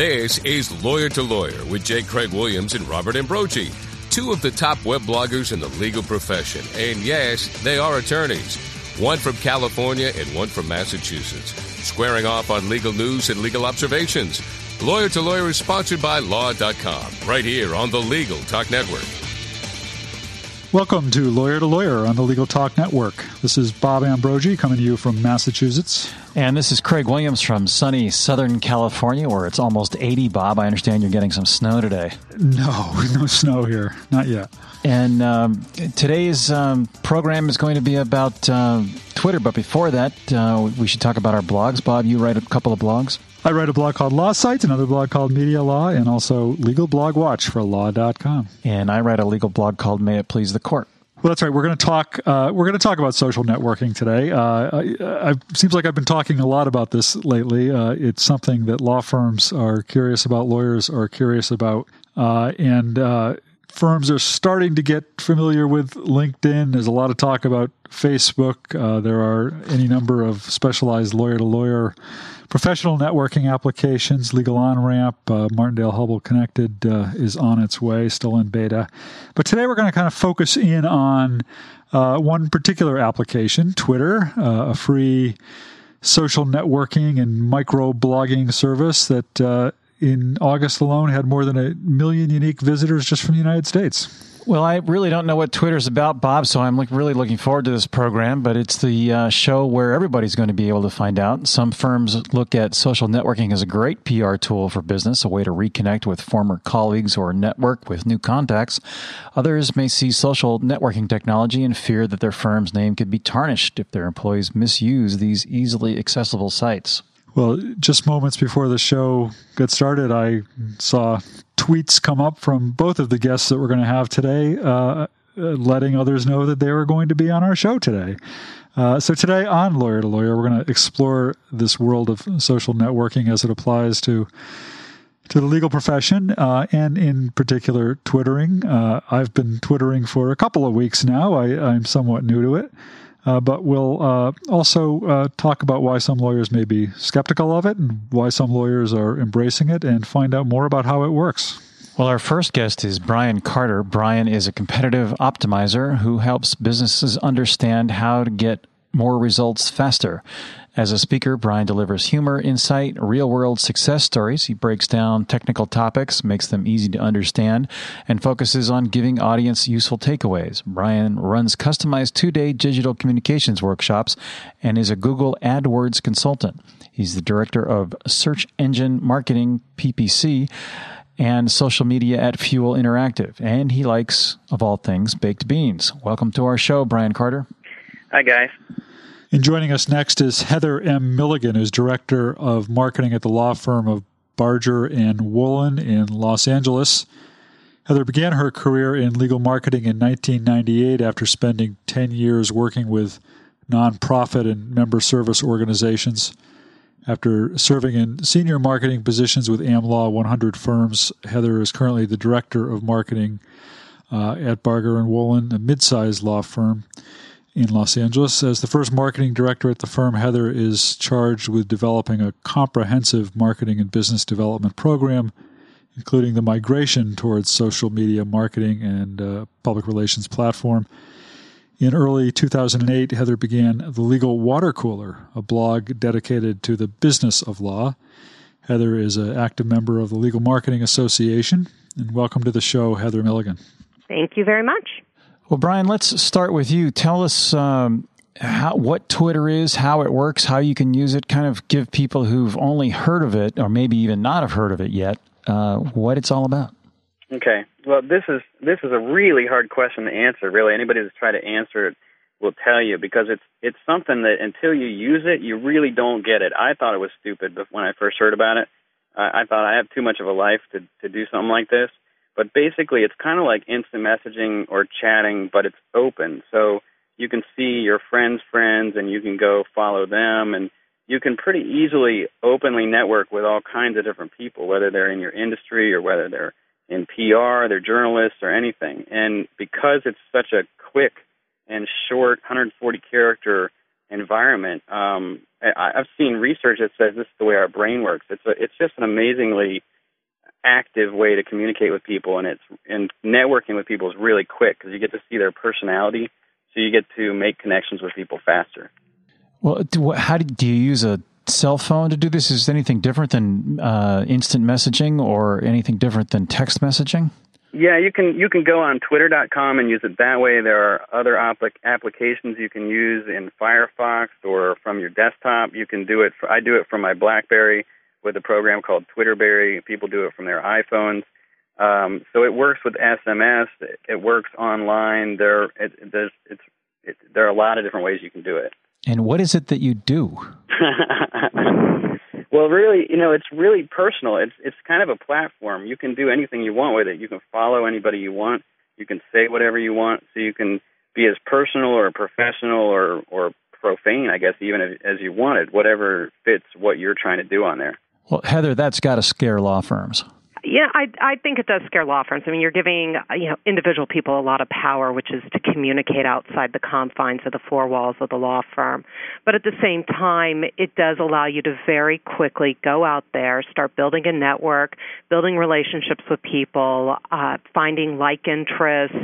This is Lawyer to Lawyer with J. Craig Williams and Robert Ambrogi, two of the top web bloggers in the legal profession. And yes, they are attorneys, one from California and one from Massachusetts, squaring off on legal news and legal observations. Lawyer to Lawyer is sponsored by Law.com, right here on the Legal Talk Network. Welcome to Lawyer on the Legal Talk Network. This is Bob Ambrogi coming to you from Massachusetts. And this is Craig Williams from sunny Southern California, where it's almost 80, Bob. I understand you're getting some snow today. No snow here. Not yet. And today's program is going to be about Twitter. But before that, we should talk about our blogs. Bob, you write a couple of blogs. I write a blog called Law Sites, another blog called Media Law, and also Legal Blog Watch for Law.com. And I write a legal blog called May It Please the Court. Well, that's right. We're going to talk. We're going to talk about social networking today. It seems like I've been talking a lot about this lately. It's something that law firms are curious about, lawyers are curious about, and firms are starting to get familiar with LinkedIn. There's a lot of talk about Facebook. There are any number of specialized lawyer-to-lawyer professional networking applications. Legal On-Ramp, Martindale-Hubbell Connected is on its way, still in beta. But today we're going to kind of focus in on one particular application, Twitter, a free social networking and micro-blogging service that in August alone had more than 1 million unique visitors just from the United States. Well, I really don't know what Twitter's about, Bob, so I'm really looking forward to this program, but it's the show where everybody's going to be able to find out. Some firms look at social networking as a great PR tool for business, a way to reconnect with former colleagues or network with new contacts. Others may see social networking technology and fear that their firm's name could be tarnished if their employees misuse these easily accessible sites. Well, just moments before the show got started, I saw tweets come up from both of the guests that we're going to have today, letting others know that they were going to be on our show today. So today on Lawyer to Lawyer, we're going to explore this world of social networking as it applies to the legal profession, and in particular, Twittering. I've been Twittering for a couple of weeks now. I'm somewhat new to it. But we'll also talk about why some lawyers may be skeptical of it and why some lawyers are embracing it, and find out more about how it works. Well, our first guest is Brian Carter. Brian is a competitive optimizer who helps businesses understand how to get more results faster. As a speaker, Brian delivers humor, insight, real-world success stories. He breaks down technical topics, makes them easy to understand, and focuses on giving audience useful takeaways. Brian runs customized two-day digital communications workshops and is a Google AdWords consultant. He's the director of Search Engine Marketing, PPC, and social media at Fuel Interactive. And he likes, of all things, baked beans. Welcome to our show, Brian Carter. Hi, guys. And joining us next is Heather M. Milligan, who's Director of Marketing at the law firm of Barger and Wolen in Los Angeles. Heather began her career in legal marketing in 1998 after spending 10 years working with nonprofit and member service organizations. After serving in senior marketing positions with AmLaw 100 firms, Heather is currently the Director of Marketing at Barger and Wolen, a mid-sized law firm in Los Angeles. As the first marketing director at the firm, Heather is charged with developing a comprehensive marketing and business development program, including the migration towards social media marketing and public relations platform. In early 2008, Heather began the Legal Water Cooler, a blog dedicated to the business of law. Heather is an active member of the Legal Marketing Association. And welcome to the show, Heather Milligan. Thank you very much. Well, Brian, let's start with you. Tell us what Twitter is, how it works, how you can use it, kind of give people who've only heard of it or maybe even not have heard of it yet what it's all about. Okay. Well, this is a really hard question to answer, really. Anybody that's tried to answer it will tell you, because it's something that until you use it, you really don't get it. I thought it was stupid when I first heard about it. I thought I have too much of a life to do something like this. But basically, it's kind of like instant messaging or chatting, but it's open. So you can see your friends' friends, and you can go follow them, and you can pretty easily openly network with all kinds of different people, whether they're in your industry or whether they're in PR, they're journalists or anything. And because it's such a quick and short 140-character environment. I've seen research that says this is the way our brain works. It's just an amazingly active way to communicate with people, and networking with people is really quick because you get to see their personality, so you get to make connections with people faster. Well, how do you use a cell phone to do this? Is anything different than instant messaging or anything different than text messaging? Yeah, you can go on Twitter.com and use it that way. There are other applications you can use in Firefox or from your desktop. You can do it. I do it from my BlackBerry with a program called Twitterberry. People do it from their iPhones. So it works with SMS. It works online. There are a lot of different ways you can do it. And what is it that you do? Well, really, it's really personal. It's kind of a platform. You can do anything you want with it. You can follow anybody you want. You can say whatever you want. So you can be as personal or professional or profane, I guess, even as you wanted, whatever fits what you're trying to do on there. Well, Heather, that's got to scare law firms. Yeah, I think it does scare law firms. I mean, you're giving individual people a lot of power, which is to communicate outside the confines of the four walls of the law firm. But at the same time, it does allow you to very quickly go out there, start building a network, building relationships with people, finding like interests,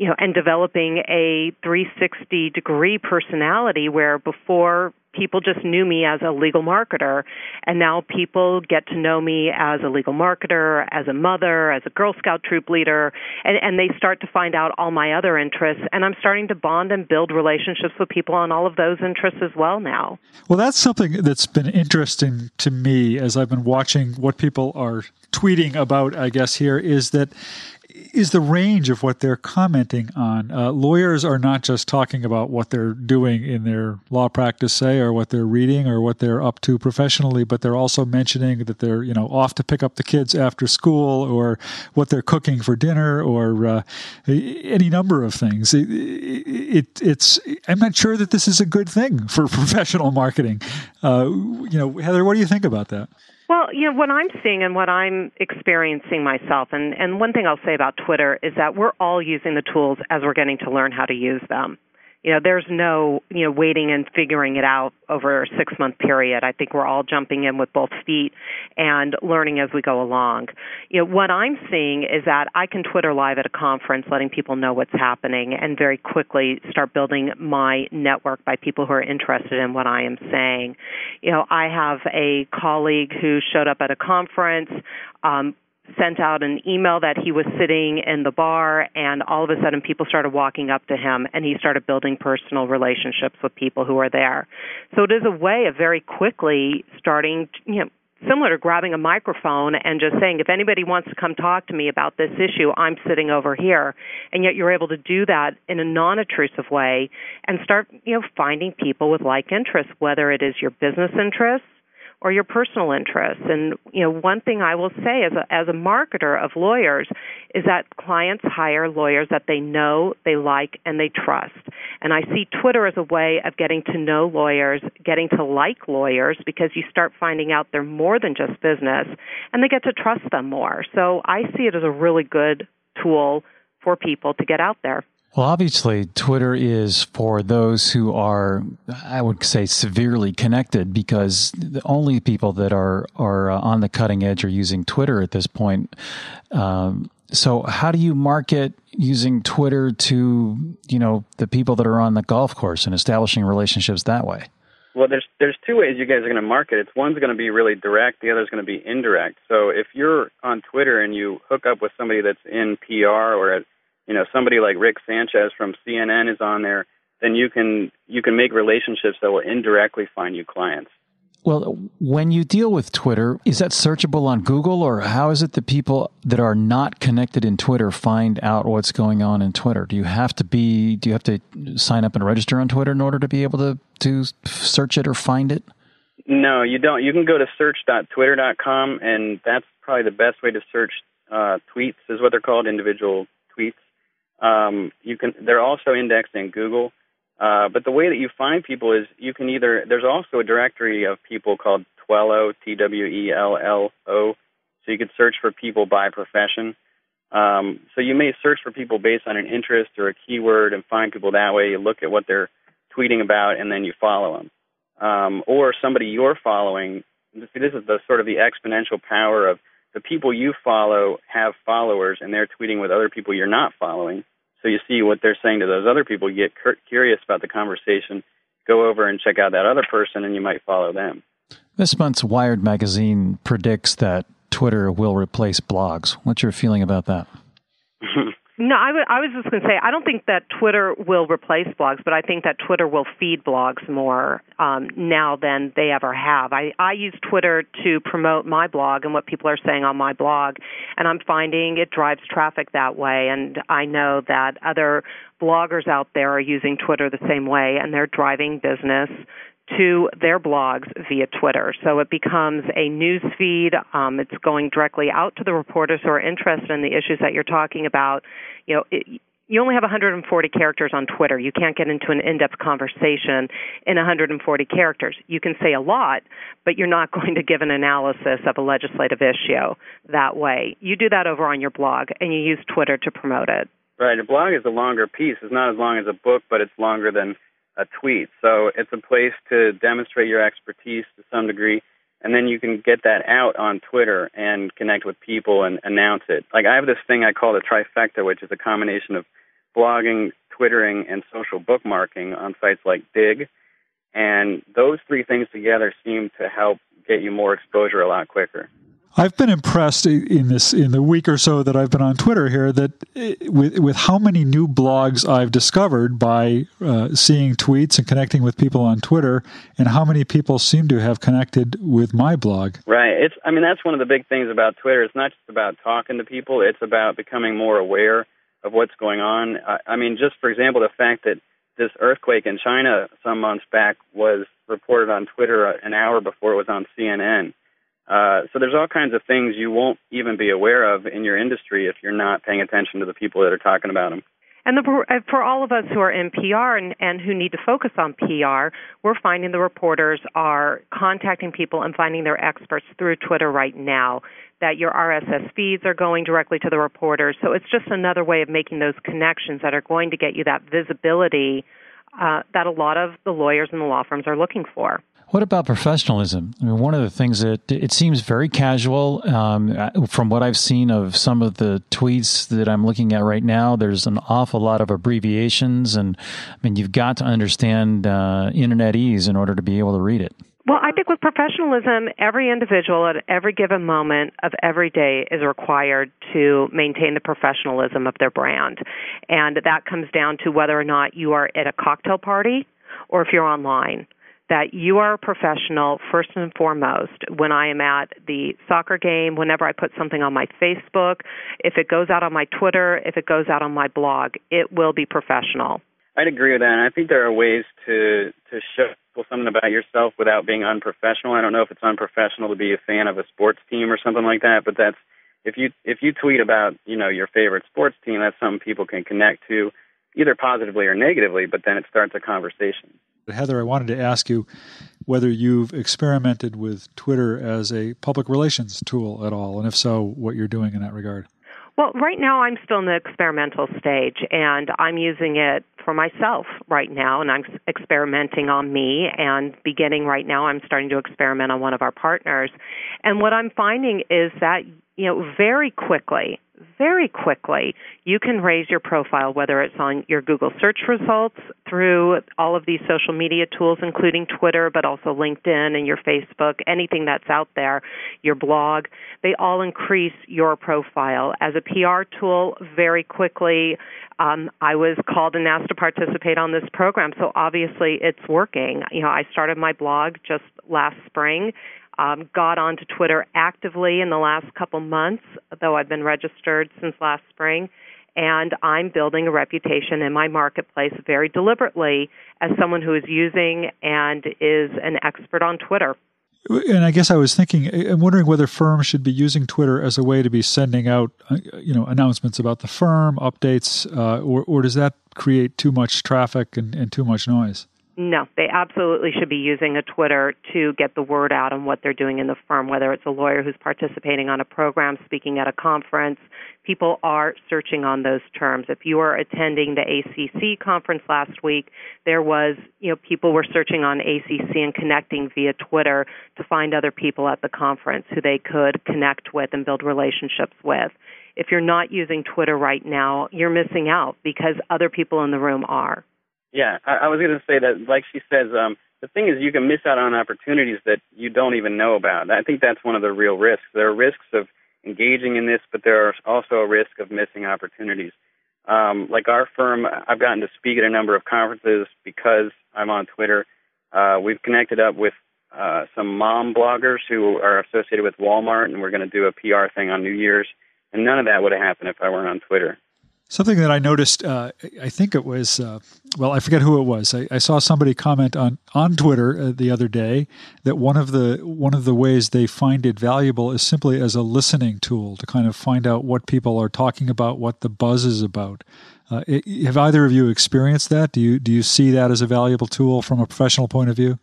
and developing a 360-degree personality where before people just knew me as a legal marketer, and now people get to know me as a legal marketer, as a mother, as a Girl Scout troop leader, and they start to find out all my other interests, and I'm starting to bond and build relationships with people on all of those interests as well now. Well, that's something that's been interesting to me as I've been watching what people are tweeting about, I guess, here, is the range of what they're commenting on. Lawyers are not just talking about what they're doing in their law practice, say, or what they're reading or what they're up to professionally, but they're also mentioning that they're, off to pick up the kids after school or what they're cooking for dinner or any number of things. I'm not sure that this is a good thing for professional marketing. Heather, what do you think about that? Well, what I'm seeing and what I'm experiencing myself, and one thing I'll say about Twitter is that we're all using the tools as we're getting to learn how to use them. There's no, waiting and figuring it out over a 6-month period. I think we're all jumping in with both feet and learning as we go along. What I'm seeing is that I can Twitter live at a conference, letting people know what's happening, and very quickly start building my network by people who are interested in what I am saying. I have a colleague who showed up at a conference, sent out an email that he was sitting in the bar, and all of a sudden people started walking up to him, and he started building personal relationships with people who are there. So it is a way of very quickly starting, similar to grabbing a microphone and just saying, if anybody wants to come talk to me about this issue, I'm sitting over here. And yet you're able to do that in a non-intrusive way and start, finding people with like interests, whether it is your business interests or your personal interests. And, one thing I will say as a marketer of lawyers is that clients hire lawyers that they know, they like, and they trust. And I see Twitter as a way of getting to know lawyers, getting to like lawyers, because you start finding out they're more than just business, and they get to trust them more. So I see it as a really good tool for people to get out there. Well, obviously, Twitter is for those who are, I would say, severely connected, because the only people that are on the cutting edge are using Twitter at this point. So how do you market using Twitter to, the people that are on the golf course and establishing relationships that way? Well, there's two ways you guys are going to market. One's going to be really direct. The other's going to be indirect. So if you're on Twitter and you hook up with somebody that's in PR or at somebody like Rick Sanchez from CNN is on there, then you can make relationships that will indirectly find you clients. Well, when you deal with Twitter, is that searchable on Google, or how is it that people that are not connected in Twitter find out what's going on in Twitter? Do you have to sign up and register on Twitter in order to be able to search it or find it? No, you don't. You can go to search.twitter.com, and that's probably the best way to search tweets, is what they're called, individual tweets. They're also indexed in Google. But the way that you find people is there's also a directory of people called Twello, T-W-E-L-L-O. So you could search for people by profession. So you may search for people based on an interest or a keyword and find people that way. You look at what their tweeting about, and then you follow them. Or somebody you're following. This is the sort of the exponential power of the people you follow have followers, and they're tweeting with other people you're not following. So you see what they're saying to those other people. You get curious about the conversation, go over and check out that other person, and you might follow them. This month's Wired Magazine predicts that Twitter will replace blogs. What's your feeling about that? No, I was just going to say, I don't think that Twitter will replace blogs, but I think that Twitter will feed blogs more now than they ever have. I use Twitter to promote my blog and what people are saying on my blog, and I'm finding it drives traffic that way, and I know that other bloggers out there are using Twitter the same way, and they're driving business to their blogs via Twitter. So it becomes a news feed. It's going directly out to the reporters who are interested in the issues that you're talking about. You know, you only have 140 characters on Twitter. You can't get into an in-depth conversation in 140 characters. You can say a lot, but you're not going to give an analysis of a legislative issue that way. You do that over on your blog, and you use Twitter to promote it. Right. A blog is a longer piece. It's not as long as a book, but it's longer than a tweet. So it's a place to demonstrate your expertise to some degree, and then you can get that out on Twitter and connect with people and announce it. Like, I have this thing I call the trifecta, which is a combination of blogging, Twittering, and social bookmarking on sites like Digg. And those three things together seem to help get you more exposure a lot quicker. I've been impressed in the week or so that I've been on Twitter here that with how many new blogs I've discovered by seeing tweets and connecting with people on Twitter, and how many people seem to have connected with my blog. Right. That's one of the big things about Twitter. It's not just about talking to people. It's about becoming more aware of what's going on. Just for example, the fact that this earthquake in China some months back was reported on Twitter an hour before it was on CNN. So there's all kinds of things you won't even be aware of in your industry if you're not paying attention to the people that are talking about them. And for all of us who are in PR and who need to focus on PR, we're finding the reporters are contacting people and finding their experts through Twitter right now, that your RSS feeds are going directly to the reporters. So it's just another way of making those connections that are going to get you that visibility that a lot of the lawyers and the law firms are looking for. What about professionalism? One of the things that it seems very casual from what I've seen of some of the tweets that I'm looking at right now. There's an awful lot of abbreviations, and you've got to understand internet-ese in order to be able to read it. Well, I think with professionalism, every individual at every given moment of every day is required to maintain the professionalism of their brand, and that comes down to whether or not you are at a cocktail party or if you're online. That you are a professional first and foremost. When I am at the soccer game, whenever I put something on my Facebook, if it goes out on my Twitter, if it goes out on my blog, it will be professional. I'd agree with that. And I think there are ways to show people something about yourself without being unprofessional. I don't know if it's unprofessional to be a fan of a sports team or something like that, but that's if you tweet about, your favorite sports team, that's something people can connect to, either positively or negatively, but then it starts a conversation. Heather, I wanted to ask you whether you've experimented with Twitter as a public relations tool at all, and if so, what you're doing in that regard. Well, right now I'm still in the experimental stage, and I'm using it for myself right now, and I'm experimenting on me, and beginning right now I'm starting to experiment on one of our partners. And what I'm finding is that, very quickly, you can raise your profile, whether it's on your Google search results, through all of these social media tools, including Twitter, but also LinkedIn and your Facebook, anything that's out there, your blog. They all increase your profile. As a PR tool, very quickly, I was called and asked to participate on this program, so obviously it's working. I started my blog just last spring. Got onto Twitter actively in the last couple months, though I've been registered since last spring, and I'm building a reputation in my marketplace very deliberately as someone who is using and is an expert on Twitter. And I guess I'm wondering whether firms should be using Twitter as a way to be sending out, announcements about the firm, updates, or does that create too much traffic and too much noise? No, they absolutely should be using a Twitter to get the word out on what they're doing in the firm, whether it's a lawyer who's participating on a program, speaking at a conference. People are searching on those terms. If you were attending the ACC conference last week, there was, you know, people were searching on ACC and connecting via Twitter to find other people at the conference who they could connect with and build relationships with. If you're not using Twitter right now, you're missing out because other people in the room are. Yeah, I was going to say that, like she says, the thing is you can miss out on opportunities that you don't even know about. I think that's one of the real risks. There are risks of engaging in this, but there are also a risk of missing opportunities. Like our firm, I've gotten to speak at a number of conferences because I'm on Twitter. We've connected up with some mom bloggers who are associated with Walmart, and we're going to do a PR thing on New Year's. And none of that would have happened if I weren't on Twitter. Something that I noticed, I think it was, well, I forget who it was. I saw somebody comment on Twitter the other day that one of the ways they find it valuable is simply as a listening tool to kind of find out what people are talking about, what the buzz is about. Have either of you experienced that? Do you see that as a valuable tool from a professional point of view?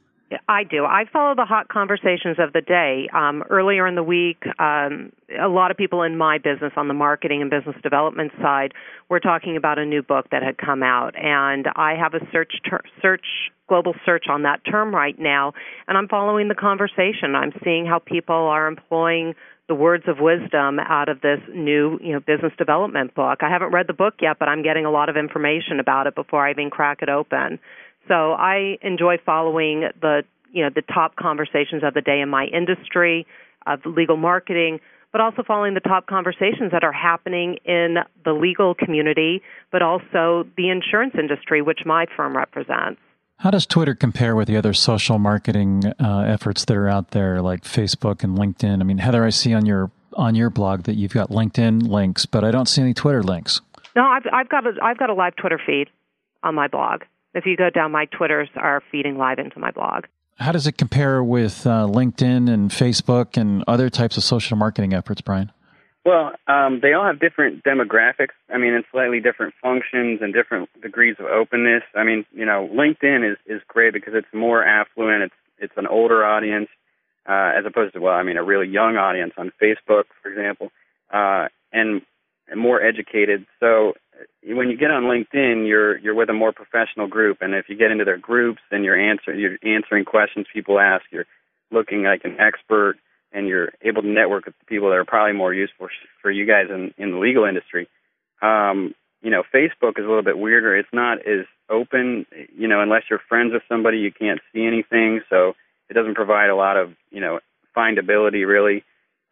I do. I follow the hot conversations of the day. Earlier in the week, a lot of people in my business on the marketing and business development side were talking about a new book that had come out, and I have a global search on that term right now, and I'm following the conversation. I'm seeing how people are employing the words of wisdom out of this new, business development book. I haven't read the book yet, but I'm getting a lot of information about it before I even crack it open. So I enjoy following the top conversations of the day in my industry of legal marketing, but also following the top conversations that are happening in the legal community, but also the insurance industry, which my firm represents. How does Twitter compare with the other social marketing efforts that are out there, like Facebook and LinkedIn? I mean, Heather, I see on your blog that you've got LinkedIn links, but I don't see any Twitter links. No, I've got a live Twitter feed on my blog. If you go down, my Twitters are feeding live into my blog. How does it compare with LinkedIn and Facebook and other types of social marketing efforts, Brian? Well, they all have different demographics. I mean, and slightly different functions and different degrees of openness. I mean, LinkedIn is great because it's more affluent. It's an older audience as opposed to, a really young audience on Facebook, for example, and more educated. So when you get on LinkedIn, you're with a more professional group, and if you get into their groups, then you're answering questions people ask. You're looking like an expert, and you're able to network with people that are probably more useful for you guys in the legal industry. Facebook is a little bit weirder. It's not as open. Unless you're friends with somebody, you can't see anything, so it doesn't provide a lot of findability really,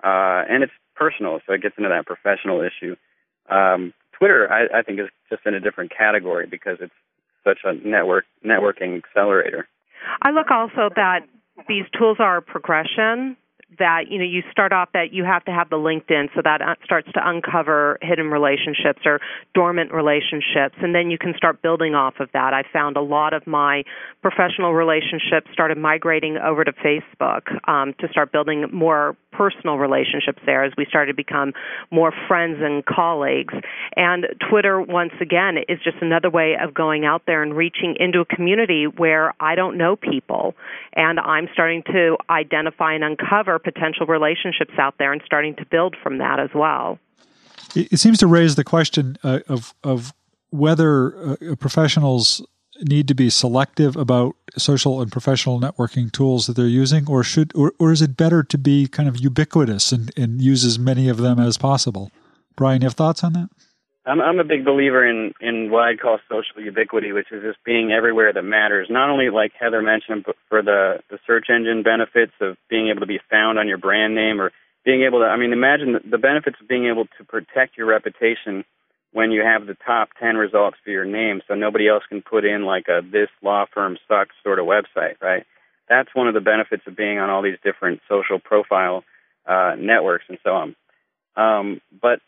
and it's personal, so it gets into that professional issue. Twitter, I think, is just in a different category because it's such a networking accelerator. I look also that these tools are a progression, that you start off that you have to have the LinkedIn, so that starts to uncover hidden relationships or dormant relationships, and then you can start building off of that. I found a lot of my professional relationships started migrating over to Facebook to start building more personal relationships there as we started to become more friends and colleagues. And Twitter, once again, is just another way of going out there and reaching into a community where I don't know people, and I'm starting to identify and uncover potential relationships out there and starting to build from that as well. It seems to raise the question of whether professionals need to be selective about social and professional networking tools that they're using, or is it better to be kind of ubiquitous and use as many of them as possible? Brian, you have thoughts on that? I'm a big believer in what I call social ubiquity, which is just being everywhere that matters. Not only, like Heather mentioned, but for the search engine benefits of being able to be found on your brand name, or being able to, imagine the benefits of being able to protect your reputation when you have the top 10 results for your name, so nobody else can put in like a "this law firm sucks" sort of website, right? That's one of the benefits of being on all these different social profile networks and so on. But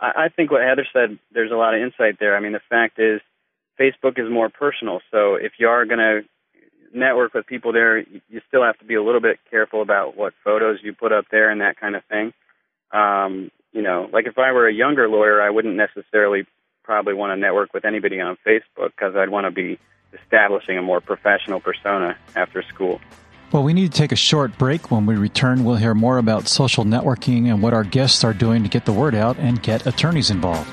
I think what Heather said, there's a lot of insight there. I mean, the fact is Facebook is more personal. So if you are going to network with people there, you still have to be a little bit careful about what photos you put up there and that kind of thing. Like if I were a younger lawyer, I wouldn't necessarily probably want to network with anybody on Facebook because I'd want to be establishing a more professional persona after school. Well, we need to take a short break. When we return, we'll hear more about social networking and what our guests are doing to get the word out and get attorneys involved.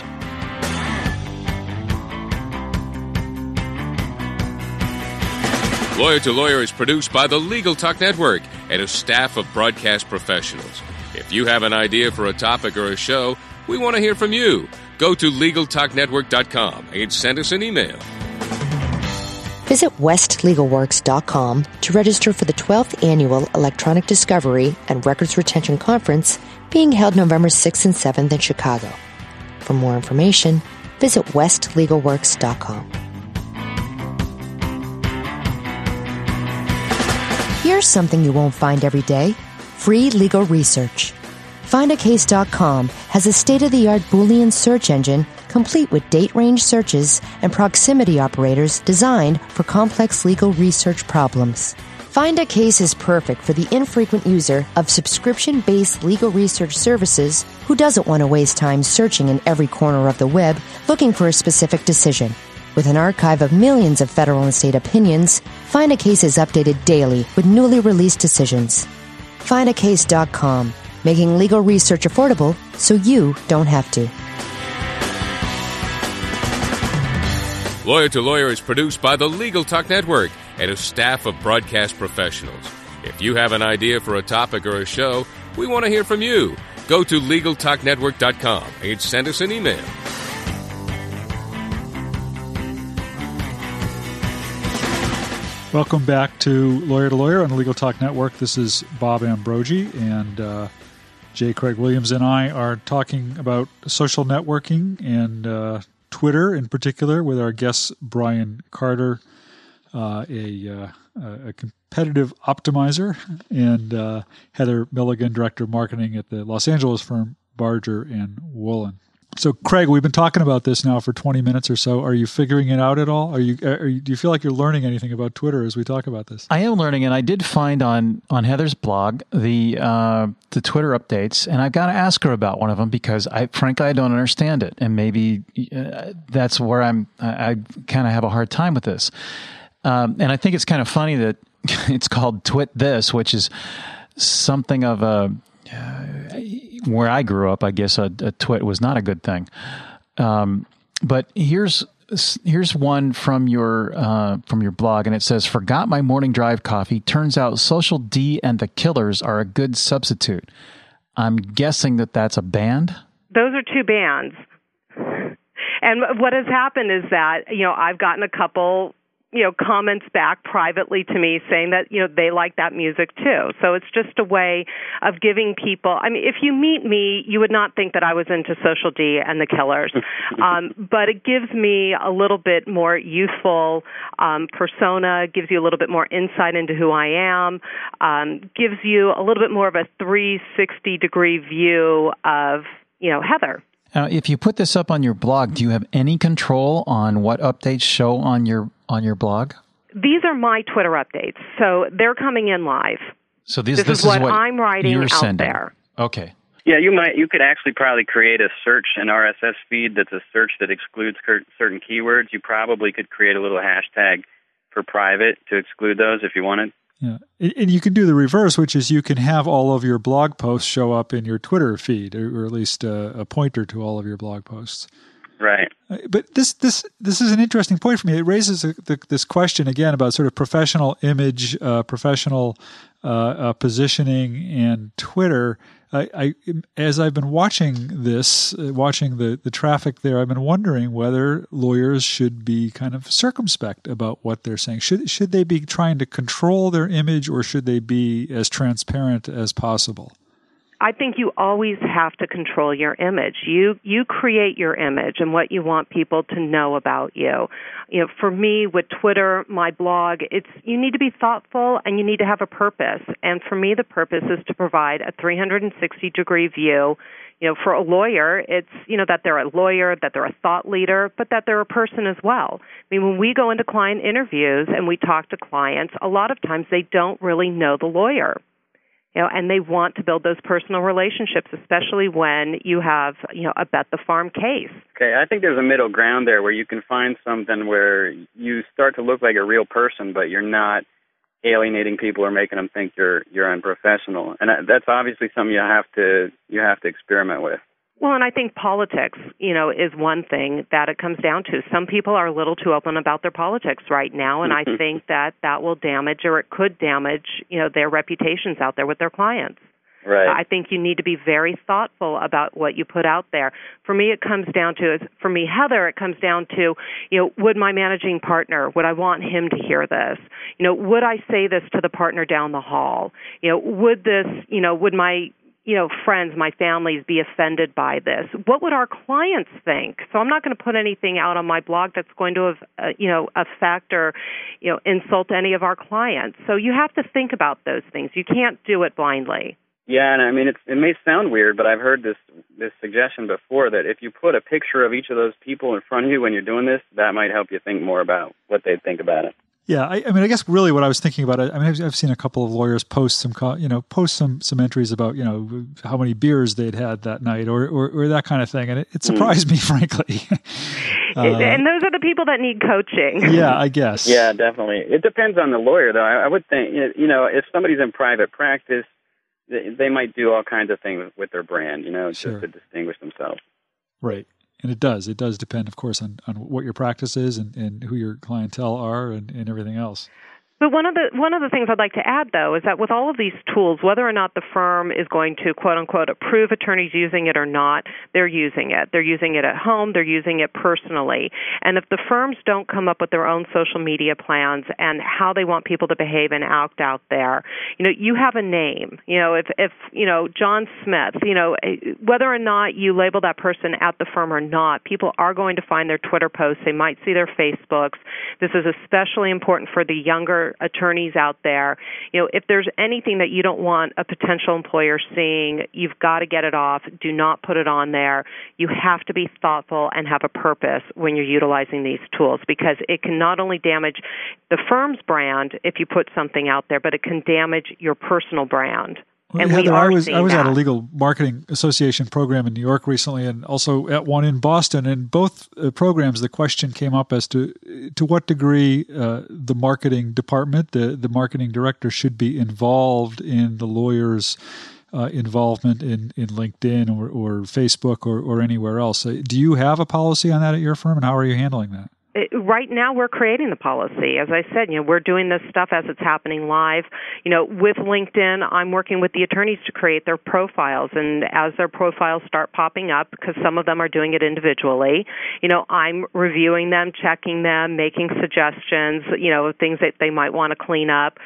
Lawyer to Lawyer is produced by the Legal Talk Network and a staff of broadcast professionals. If you have an idea for a topic or a show, we want to hear from you. Go to LegalTalkNetwork.com and send us an email. Visit westlegalworks.com to register for the 12th Annual Electronic Discovery and Records Retention Conference being held November 6th and 7th in Chicago. For more information, visit westlegalworks.com. Here's something you won't find every day: free legal research. FindACase.com has a state-of-the-art Boolean search engine complete with date range searches and proximity operators designed for complex legal research problems. Find a Case is perfect for the infrequent user of subscription-based legal research services who doesn't want to waste time searching in every corner of the web looking for a specific decision. With an archive of millions of federal and state opinions, Find a Case is updated daily with newly released decisions. FindACase.com, making legal research affordable so you don't have to. Lawyer to Lawyer is produced by the Legal Talk Network and a staff of broadcast professionals. If you have an idea for a topic or a show, we want to hear from you. Go to LegalTalkNetwork.com and send us an email. Welcome back to Lawyer on the Legal Talk Network. This is Bob Ambrogi, and J. Craig Williams and I are talking about social networking and Twitter in particular with our guest Brian Carter, a competitive optimizer, and Heather Milligan, director of marketing at the Los Angeles firm Barger and Wolen. So, Craig, we've been talking about this now for 20 minutes or so. Are you figuring it out at all? Do you feel like you're learning anything about Twitter as we talk about this? I am learning, and I did find on Heather's blog the Twitter updates, and I've got to ask her about one of them because, frankly, I don't understand it, and maybe that's where I kind of have a hard time with this. And I think it's kind of funny that it's called Twit This, which is something of a... where I grew up, I guess a twit was not a good thing. But here's one from your blog, and it says, "Forgot my morning drive coffee. Turns out Social D and The Killers are a good substitute." I'm guessing that's a band? Those are two bands. And what has happened is that, I've gotten a couple... comments back privately to me saying that, they like that music too. So it's just a way of giving people, if you meet me, you would not think that I was into Social D and The Killers. But it gives me a little bit more youthful persona, gives you a little bit more insight into who I am, gives you a little bit more of a 360-degree view of, Heather. Now, if you put this up on your blog, do you have any control on what updates show on your blog? These are my Twitter updates, so they're coming in live. So this is what I'm writing out sending. There. Okay. Yeah, you could actually probably create a search, an RSS feed that's a search that excludes certain keywords. You probably could create a little hashtag for private to exclude those if you wanted. Yeah, and you can do the reverse, which is you can have all of your blog posts show up in your Twitter feed, or at least a pointer to all of your blog posts. Right. But this is an interesting point for me. It raises this question again about sort of professional image, professional positioning, and Twitter. As I've been watching the traffic there, I've been wondering whether lawyers should be kind of circumspect about what they're saying. Should they be trying to control their image, or should they be as transparent as possible? I think you always have to control your image. You create your image and what you want people to know about you. For me, with Twitter, my blog, you need to be thoughtful and you need to have a purpose. And for me, the purpose is to provide a 360-degree view. For a lawyer, it's, that they're a lawyer, that they're a thought leader, but that they're a person as well. When we go into client interviews and we talk to clients, a lot of times they don't really know the lawyer. You know, and they want to build those personal relationships, especially when you have, you know, a bet the farm case. Okay, I think there's a middle ground there where you can find something where you start to look like a real person, but you're not alienating people or making them think you're unprofessional. And that's obviously something you have to experiment with. Well, and I think politics, you know, is one thing that it comes down to. Some people are a little too open about their politics right now, and I think that will damage, or it could damage, you know, their reputations out there with their clients. Right. I think you need to be very thoughtful about what you put out there. For me, Heather, it comes down to, you know, would my managing partner, would I want him to hear this? You know, would I say this to the partner down the hall? You know, would my friends, my families be offended by this? What would our clients think? So I'm not going to put anything out on my blog that's going to, affect or, you know, insult any of our clients. So you have to think about those things. You can't do it blindly. Yeah, and I mean, it may sound weird, but I've heard this suggestion before that if you put a picture of each of those people in front of you when you're doing this, that might help you think more about what they think about it. Yeah, I guess really what I was thinking about, I've seen a couple of lawyers post some entries about, you know, how many beers they'd had that night or that kind of thing. And it surprised me, frankly. And those are the people that need coaching. Yeah, I guess. Yeah, definitely. It depends on the lawyer, though. I would think, you know, if somebody's in private practice, they might do all kinds of things with their brand, you know, sure, just to distinguish themselves. Right. And it does depend, of course, on what your practice is and who your clientele are and everything else. But one of the things I'd like to add, though, is that with all of these tools, whether or not the firm is going to, quote unquote, approve attorneys using it or not, they're using it. They're using it at home. They're using it personally. And if the firms don't come up with their own social media plans and how they want people to behave and act out there, you know, you have a name. You know, if you know, John Smith, you know, whether or not you label that person at the firm or not, people are going to find their Twitter posts. They might see their Facebooks. This is especially important for the younger attorneys out there. You know, if there's anything that you don't want a potential employer seeing, you've got to get it off. Do not put it on there. You have to be thoughtful and have a purpose when you're utilizing these tools, because it can not only damage the firm's brand if you put something out there, but it can damage your personal brand. And Heather, I was at a Legal Marketing Association program in New York recently, and also at one in Boston. In both programs, the question came up as to what degree the marketing department, the marketing director, should be involved in the lawyer's involvement in LinkedIn or Facebook or anywhere else. Do you have a policy on that at your firm, and how are you handling that? Right now, we're creating the policy. As I said, you know, we're doing this stuff as it's happening live. You know, with LinkedIn, I'm working with the attorneys to create their profiles. And as their profiles start popping up, because some of them are doing it individually, you know, I'm reviewing them, checking them, making suggestions, you know, things that they might want to clean up,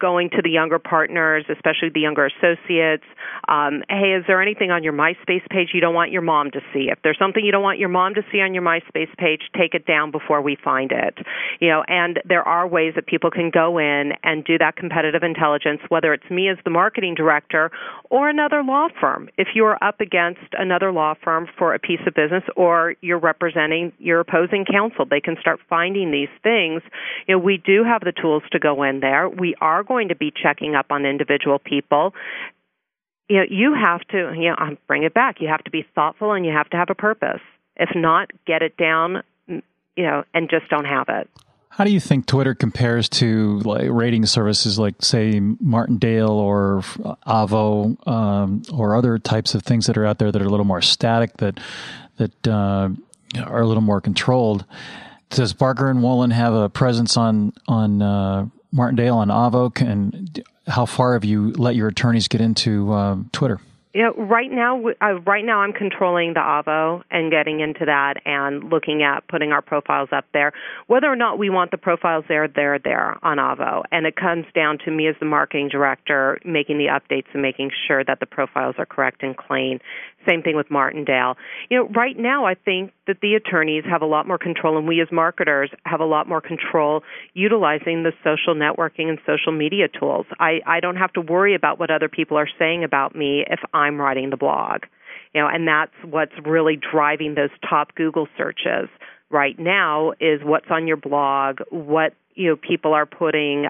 going to the younger partners, especially the younger associates. Hey, is there anything on your MySpace page you don't want your mom to see? If there's something you don't want your mom to see on your MySpace page, take it down before we find it. You know, and there are ways that people can go in and do that competitive intelligence, whether it's me as the marketing director or another law firm. If you are up against another law firm for a piece of business or you're representing your opposing counsel, they can start finding these things. You know, we do have the tools to go in there. We are going to be checking up on individual people. You know, you have to, you know, bring it back. You have to be thoughtful and you have to have a purpose. If not, get it down, you know, and just don't have it. How do you think Twitter compares to like rating services like, say, Martindale or Avvo or other types of things that are out there that are a little more static, that are a little more controlled? Does Barger and Wolen have a presence on Martindale and Avvo? And how far have you let your attorneys get into Twitter? You know, right now I'm controlling the Avvo and getting into that and looking at putting our profiles up there. Whether or not we want the profiles there, they're there on Avvo. And it comes down to me as the marketing director making the updates and making sure that the profiles are correct and clean. Same thing with Martindale. You know, right now I think that the attorneys have a lot more control, and we as marketers have a lot more control utilizing the social networking and social media tools. I don't have to worry about what other people are saying about me if I'm writing the blog, you know, and that's what's really driving those top Google searches right now is what's on your blog, what, you know, people are putting,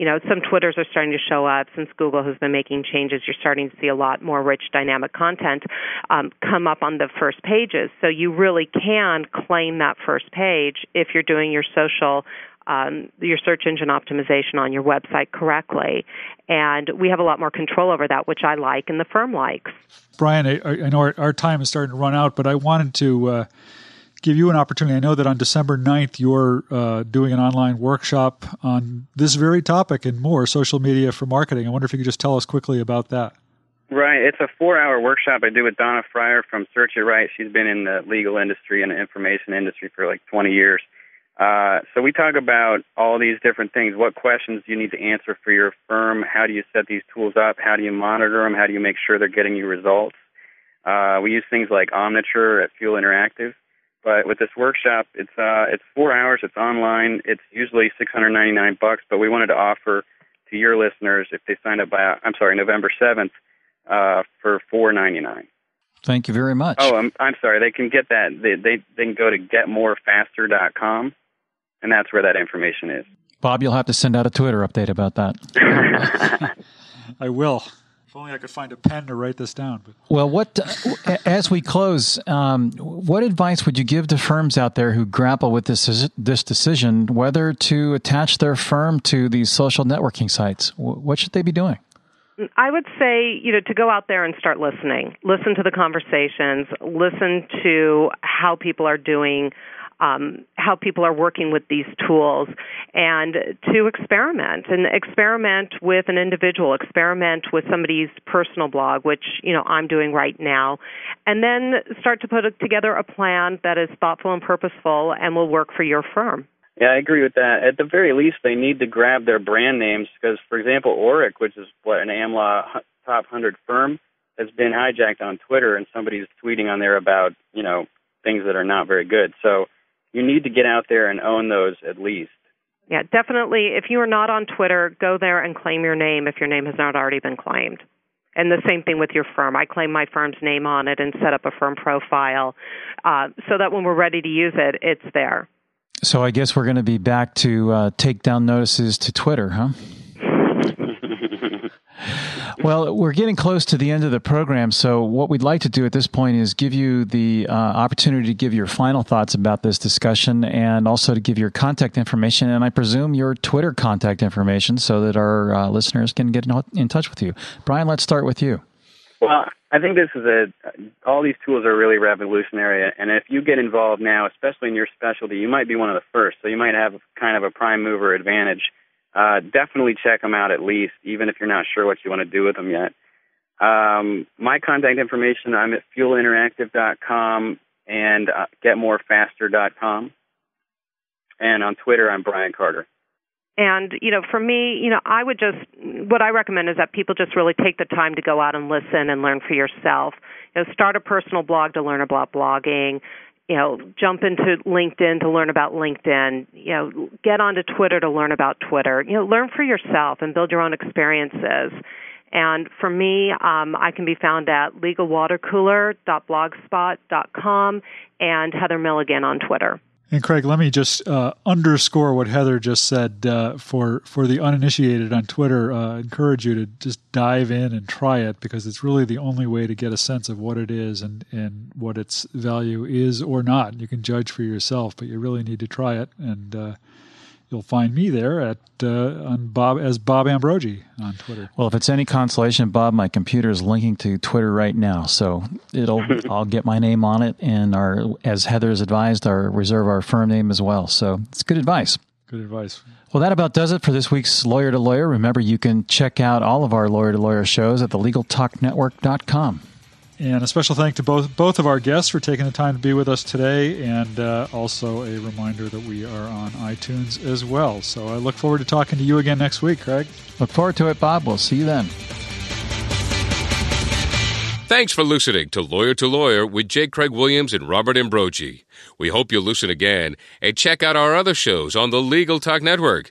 you know, some Twitters are starting to show up. Since Google has been making changes, you're starting to see a lot more rich, dynamic content come up on the first pages. So you really can claim that first page if you're doing your social, your search engine optimization on your website correctly. And we have a lot more control over that, which I like and the firm likes. Brian, I know our time is starting to run out, but I wanted to give you an opportunity. I know that on December 9th, you're doing an online workshop on this very topic and more, social media for marketing. I wonder if you could just tell us quickly about that. Right. It's a 4-hour workshop I do with Donna Fryer from Search It Right. She's been in the legal industry and the information industry for like 20 years. So we talk about all these different things. What questions do you need to answer for your firm? How do you set these tools up? How do you monitor them? How do you make sure they're getting you results? We use things like Omniture at Fuel Interactive. But with this workshop, it's 4 hours, it's online, it's usually $699, but we wanted to offer to your listeners, if they sign up by, November 7th, for $499. Thank you very much. Oh, I'm sorry, they can get that, they can go to getmorefaster.com, and that's where that information is. Bob, you'll have to send out a Twitter update about that. I will. If only I could find a pen to write this down. Well, as we close, what advice would you give to firms out there who grapple with this decision, whether to attach their firm to these social networking sites? What should they be doing? I would say, you know, to go out there and start listening. Listen to the conversations. Listen to how people are doing, how people are working with these tools, and to experiment. And experiment with an individual, experiment with somebody's personal blog, which, you know, I'm doing right now, and then start to put together a plan that is thoughtful and purposeful and will work for your firm. Yeah, I agree with that. At the very least, they need to grab their brand names because, for example, Orrick, which is an AmLaw top 100 firm, has been hijacked on Twitter, and somebody's tweeting on there about, you know, things that are not very good. So you need to get out there and own those at least. Yeah, definitely. If you are not on Twitter, go there and claim your name if your name has not already been claimed. And the same thing with your firm. I claim my firm's name on it and set up a firm profile so that when we're ready to use it, it's there. So I guess we're going to be back to takedown notices to Twitter, huh? Well, we're getting close to the end of the program, so what we'd like to do at this point is give you the opportunity to give your final thoughts about this discussion and also to give your contact information, and I presume your Twitter contact information so that our listeners can get in touch with you. Brian, let's start with you. Well, I think all these tools are really revolutionary, and if you get involved now, especially in your specialty, you might be one of the first, so you might have kind of a prime mover advantage. Definitely check them out at least, even if you're not sure what you want to do with them yet. My contact information, I'm at fuelinteractive.com and getmorefaster.com. And on Twitter, I'm Brian Carter. And, you know, for me, you know, what I recommend is that people just really take the time to go out and listen and learn for yourself. You know, start a personal blog to learn about blogging. You know, jump into LinkedIn to learn about LinkedIn. You know, get onto Twitter to learn about Twitter. You know, learn for yourself and build your own experiences. And for me, I can be found at legalwatercooler.blogspot.com and Heather Milligan on Twitter. And Craig, let me just underscore what Heather just said for the uninitiated on Twitter. Encourage you to just dive in and try it because it's really the only way to get a sense of what it is and what its value is or not. You can judge for yourself, but you really need to try it. And you'll find me there as Bob Ambrogi on Twitter. Well, if it's any consolation, Bob, my computer is linking to Twitter right now, so I'll get my name on it, and as Heather's advised, reserve our firm name as well. So it's good advice. Good advice. Well, that about does it for this week's Lawyer to Lawyer. Remember, you can check out all of our Lawyer to Lawyer shows at thelegaltalknetwork.com. And a special thanks to both of our guests for taking the time to be with us today, and also a reminder that we are on iTunes as well. So I look forward to talking to you again next week, Craig. Look forward to it, Bob. We'll see you then. Thanks for listening to Lawyer with J. Craig Williams and Robert Ambrogi. We hope you'll listen again and check out our other shows on the Legal Talk Network.